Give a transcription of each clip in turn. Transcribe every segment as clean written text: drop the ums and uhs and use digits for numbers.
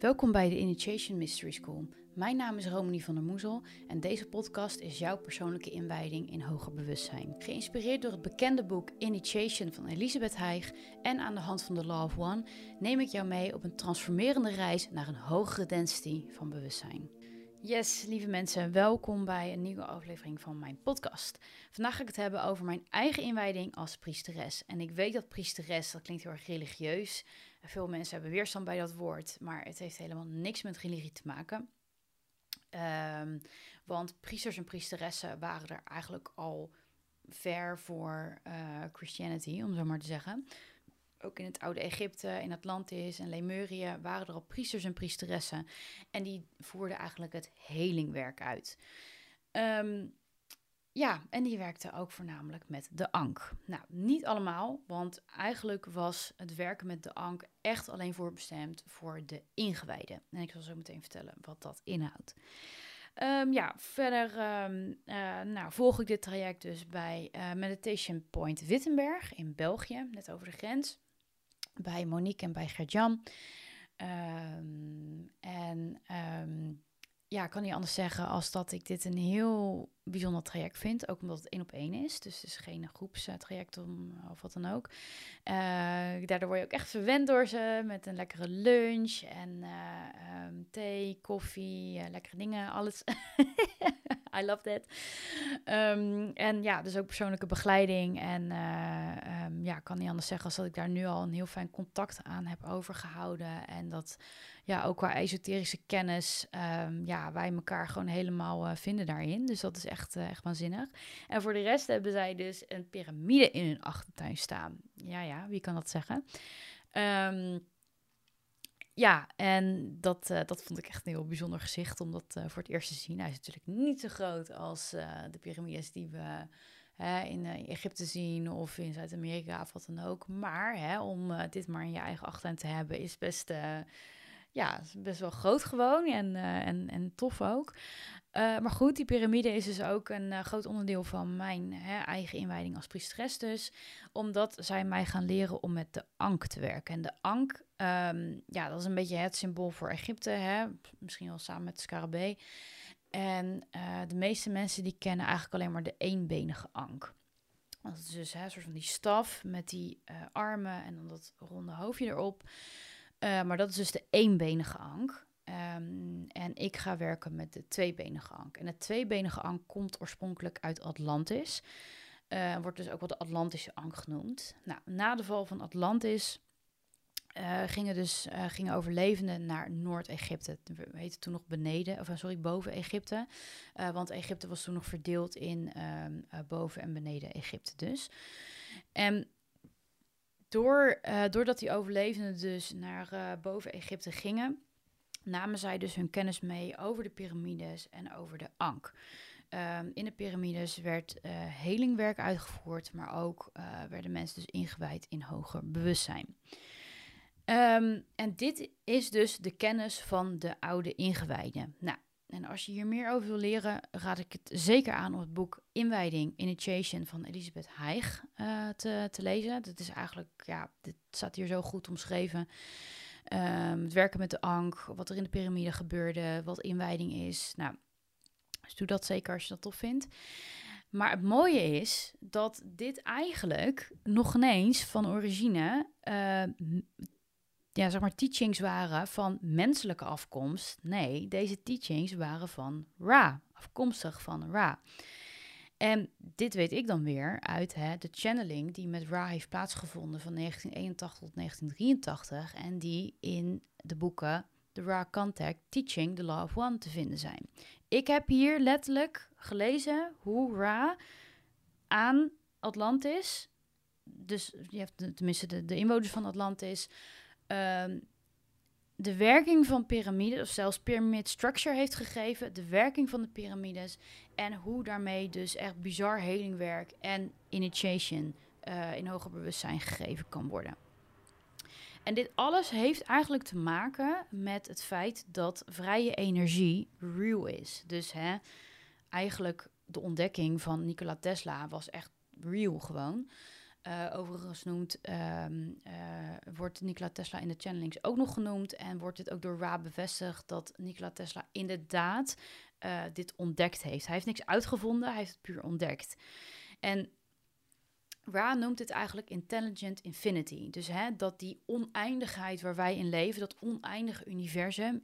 Welkom bij de Initiation Mystery School. Mijn naam is Romany van der Moezel en deze podcast is jouw persoonlijke inwijding in hoger bewustzijn. Geïnspireerd door het bekende boek Initiation van Elisabeth Haich en aan de hand van The Law of One neem ik jou mee op een transformerende reis naar een hogere density van bewustzijn. Yes, lieve mensen, welkom bij een nieuwe aflevering van mijn podcast. Vandaag ga ik het hebben over mijn eigen inwijding als priesteres. En ik weet dat priesteres, dat klinkt heel erg religieus. Veel mensen hebben weerstand bij dat woord, maar het heeft helemaal niks met religie te maken. Want priesters en priesteressen waren er eigenlijk al ver voor Christianity, om zo maar te zeggen. Ook in het oude Egypte, in Atlantis en Lemurië waren er al priesters en priesteressen. En die voerden eigenlijk het helingwerk uit. En die werkten ook voornamelijk met de ank. Nou, niet allemaal, want eigenlijk was het werken met de ank echt alleen voorbestemd voor de ingewijden. En ik zal zo meteen vertellen wat dat inhoudt. Volg ik dit traject dus bij Meditation Point Wittenberg in België, net over de grens, bij Monique en bij Gert-Jan. Ik kan niet anders zeggen als dat ik dit een heel bijzonder traject vind, ook omdat het 1-op-1 is, dus het is geen groepstraject of wat dan ook. Daardoor word je ook echt verwend door ze met een lekkere lunch en thee, koffie, lekkere dingen, alles. I love that. Dus ook persoonlijke begeleiding en ik kan niet anders zeggen als dat ik daar nu al een heel fijn contact aan heb overgehouden en dat ook qua esoterische kennis wij elkaar gewoon helemaal vinden daarin, dus dat is echt waanzinnig. En voor de rest hebben zij dus een piramide in hun achtertuin staan. Ja, wie kan dat zeggen? En dat vond ik echt een heel bijzonder gezicht om dat voor het eerst te zien. Hij is natuurlijk niet zo groot als de piramides die we in Egypte zien of in Zuid-Amerika of wat dan ook. Maar om dit maar in je eigen achtertuin te hebben is best wel groot gewoon en tof ook. Maar goed, die piramide is dus ook een groot onderdeel van mijn eigen inwijding als priesteres dus. Omdat zij mij gaan leren om met de ank te werken. En de ank, dat is een beetje het symbool voor Egypte. Misschien wel samen met de scarabee. En de meeste mensen die kennen eigenlijk alleen maar de eenbenige ank. Dat is dus een soort van die staf met die armen en dan dat ronde hoofdje erop. Maar dat is dus de eenbenige ank. En ik ga werken met de tweebenige ank. En de tweebenige ank komt oorspronkelijk uit Atlantis. Wordt dus ook wel de Atlantische ank genoemd. Nou, na de val van Atlantis gingen overlevenden naar Noord-Egypte. We heten toen nog boven Egypte. Want Egypte was toen nog verdeeld in boven en beneden Egypte dus. En doordat die overlevenden dus naar boven Egypte gingen, namen zij dus hun kennis mee over de piramides en over de ank. In de piramides werd helingwerk uitgevoerd, maar ook werden mensen dus ingewijd in hoger bewustzijn. En dit is dus de kennis van de oude ingewijden. Nou, en als je hier meer over wil leren, raad ik het zeker aan om het boek Inwijding, Initiation van Elisabeth Haich te lezen. Dat is eigenlijk, dit staat hier zo goed omschreven. Het werken met de ank, wat er in de piramide gebeurde, wat inwijding is. Nou, dus doe dat zeker als je dat tof vindt. Maar het mooie is dat dit eigenlijk nog ineens van origine teachings waren van menselijke afkomst. Nee, deze teachings waren van Ra, afkomstig van Ra. En dit weet ik dan weer uit de channeling die met Ra heeft plaatsgevonden van 1981 tot 1983... en die in de boeken The Ra Contact Teaching, The Law of One te vinden zijn. Ik heb hier letterlijk gelezen hoe Ra aan Atlantis, dus je hebt tenminste de inwoners van Atlantis, de werking van piramides, of zelfs pyramid structure heeft gegeven, de werking van de piramides en hoe daarmee dus echt bizar helingwerk en initiation in hoger bewustzijn gegeven kan worden. En dit alles heeft eigenlijk te maken met het feit dat vrije energie real is. Dus eigenlijk de ontdekking van Nikola Tesla was echt real gewoon. Overigens noemt, wordt Nikola Tesla in de channelings ook nog genoemd. En wordt dit ook door Ra bevestigd dat Nikola Tesla inderdaad dit ontdekt heeft. Hij heeft niks uitgevonden, hij heeft het puur ontdekt. En Ra noemt dit eigenlijk intelligent infinity. Dus dat die oneindigheid waar wij in leven, dat oneindige universum,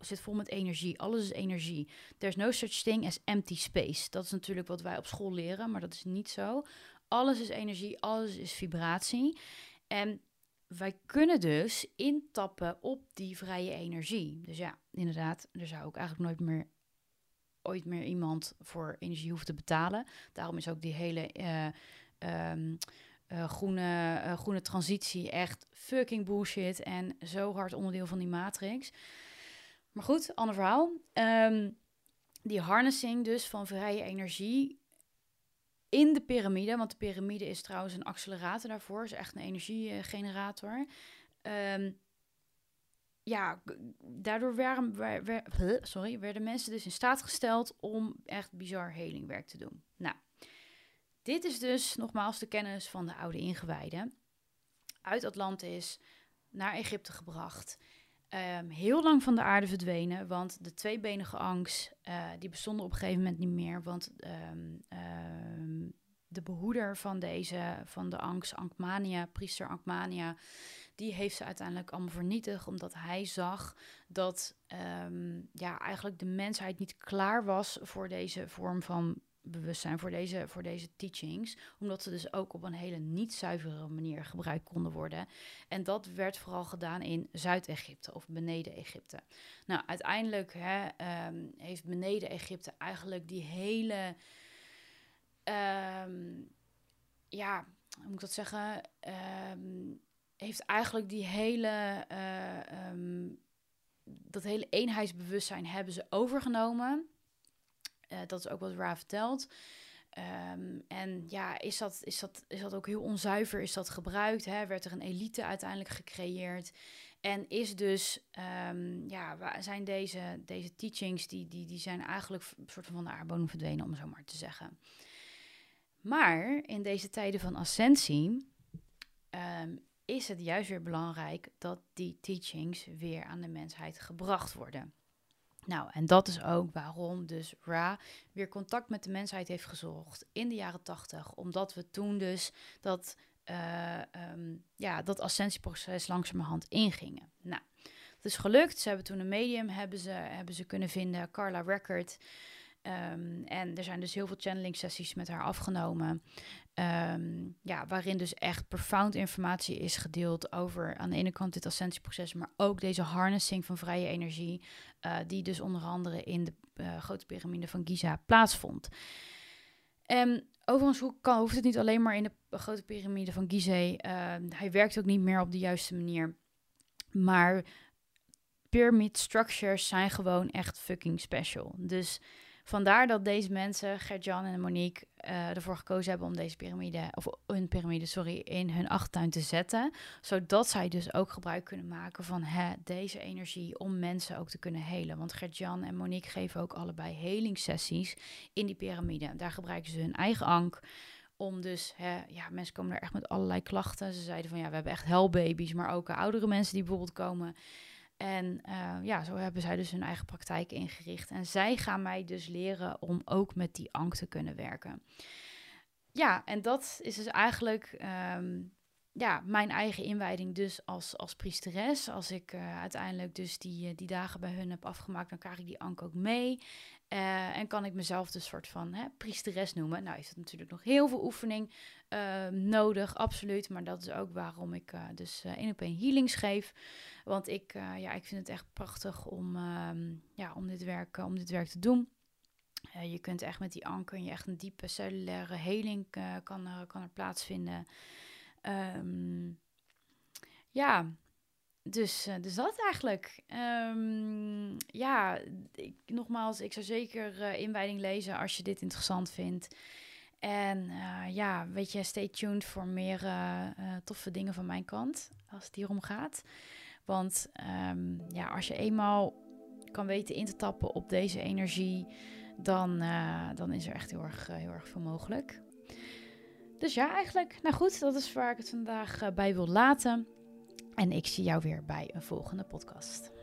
zit vol met energie. Alles is energie. There's no such thing as empty space. Dat is natuurlijk wat wij op school leren, maar dat is niet zo. Alles is energie, alles is vibratie. En wij kunnen dus intappen op die vrije energie. Dus ja, inderdaad, er zou ook eigenlijk ooit meer iemand voor energie hoeft te betalen. Daarom is ook die hele groene transitie echt fucking bullshit en zo hard onderdeel van die matrix. Maar goed, ander verhaal. Die harnessing dus van vrije energie in de piramide, want de piramide is trouwens een accelerator daarvoor, is echt een energiegenerator. Daardoor werden mensen dus in staat gesteld om echt bizar helingwerk te doen. Nou, dit is dus nogmaals de kennis van de oude ingewijden. Uit Atlantis naar Egypte gebracht. Heel lang van de aarde verdwenen, want de tweebenige angst, die bestonden op een gegeven moment niet meer, want de behoeder van de angst, Ankmania, priester Ankmania, die heeft ze uiteindelijk allemaal vernietigd, omdat hij zag dat eigenlijk de mensheid niet klaar was voor deze vorm van bewustzijn, voor deze teachings, omdat ze dus ook op een hele niet zuivere manier gebruikt konden worden. En dat werd vooral gedaan in Zuid-Egypte of beneden Egypte. Nou, uiteindelijk heeft beneden Egypte eigenlijk die hele, hoe moet ik dat zeggen, heeft eigenlijk die hele, dat hele eenheidsbewustzijn hebben ze overgenomen. Dat is ook wat Ra vertelt. Is dat ook heel onzuiver? Is dat gebruikt? Werd er een elite uiteindelijk gecreëerd? En is dus, zijn deze teachings, die zijn eigenlijk een soort van de aardbodem verdwenen, om zo maar te zeggen. Maar in deze tijden van ascensie is het juist weer belangrijk dat die teachings weer aan de mensheid gebracht worden. Nou, en dat is ook waarom dus Ra weer contact met de mensheid heeft gezocht in de jaren 80. Omdat we toen dus dat ascensieproces langzamerhand ingingen. Nou, dat is gelukt. Ze hebben toen een medium hebben ze kunnen vinden, Carla Record. En er zijn dus heel veel channeling sessies met haar afgenomen. Waarin dus echt profound informatie is gedeeld over aan de ene kant dit ascensieproces, maar ook deze harnessing van vrije energie, die dus onder andere in de Grote Piramide van Gizeh plaatsvond. Overigens hoeft het niet alleen maar in de Grote Piramide van Gizeh. Hij werkt ook niet meer op de juiste manier. Maar pyramid structures zijn gewoon echt fucking special. Dus vandaar dat deze mensen, Gert-Jan en Monique, ervoor gekozen hebben om hun piramide, in hun achtertuin te zetten. Zodat zij dus ook gebruik kunnen maken van deze energie om mensen ook te kunnen helen. Want Gert-Jan en Monique geven ook allebei helingssessies in die piramide. Daar gebruiken ze hun eigen ank om dus, mensen komen er echt met allerlei klachten. Ze zeiden van, we hebben echt helbabies, maar ook oudere mensen die bijvoorbeeld komen. En zo hebben zij dus hun eigen praktijk ingericht. En zij gaan mij dus leren om ook met die angst te kunnen werken. Ja, en dat is dus eigenlijk mijn eigen inwijding dus als priesteres. Als ik uiteindelijk dus die dagen bij hun heb afgemaakt, dan krijg ik die ank ook mee. En kan ik mezelf dus soort van priesteres noemen. Nou is dat natuurlijk nog heel veel oefening nodig, absoluut. Maar dat is ook waarom ik dus één op één healings geef. Want ik vind het echt prachtig om dit werk te doen. Je kunt echt met die anker, je echt een diepe cellulaire heling kan er plaatsvinden. Dus dat eigenlijk. Ik zou zeker inwijding lezen als je dit interessant vindt. En stay tuned voor meer toffe dingen van mijn kant, als het hierom gaat. Want als je eenmaal kan weten in te tappen op deze energie, dan is er echt heel erg veel mogelijk. Dus ja, eigenlijk, nou goed, dat is waar ik het vandaag bij wil laten. En ik zie jou weer bij een volgende podcast.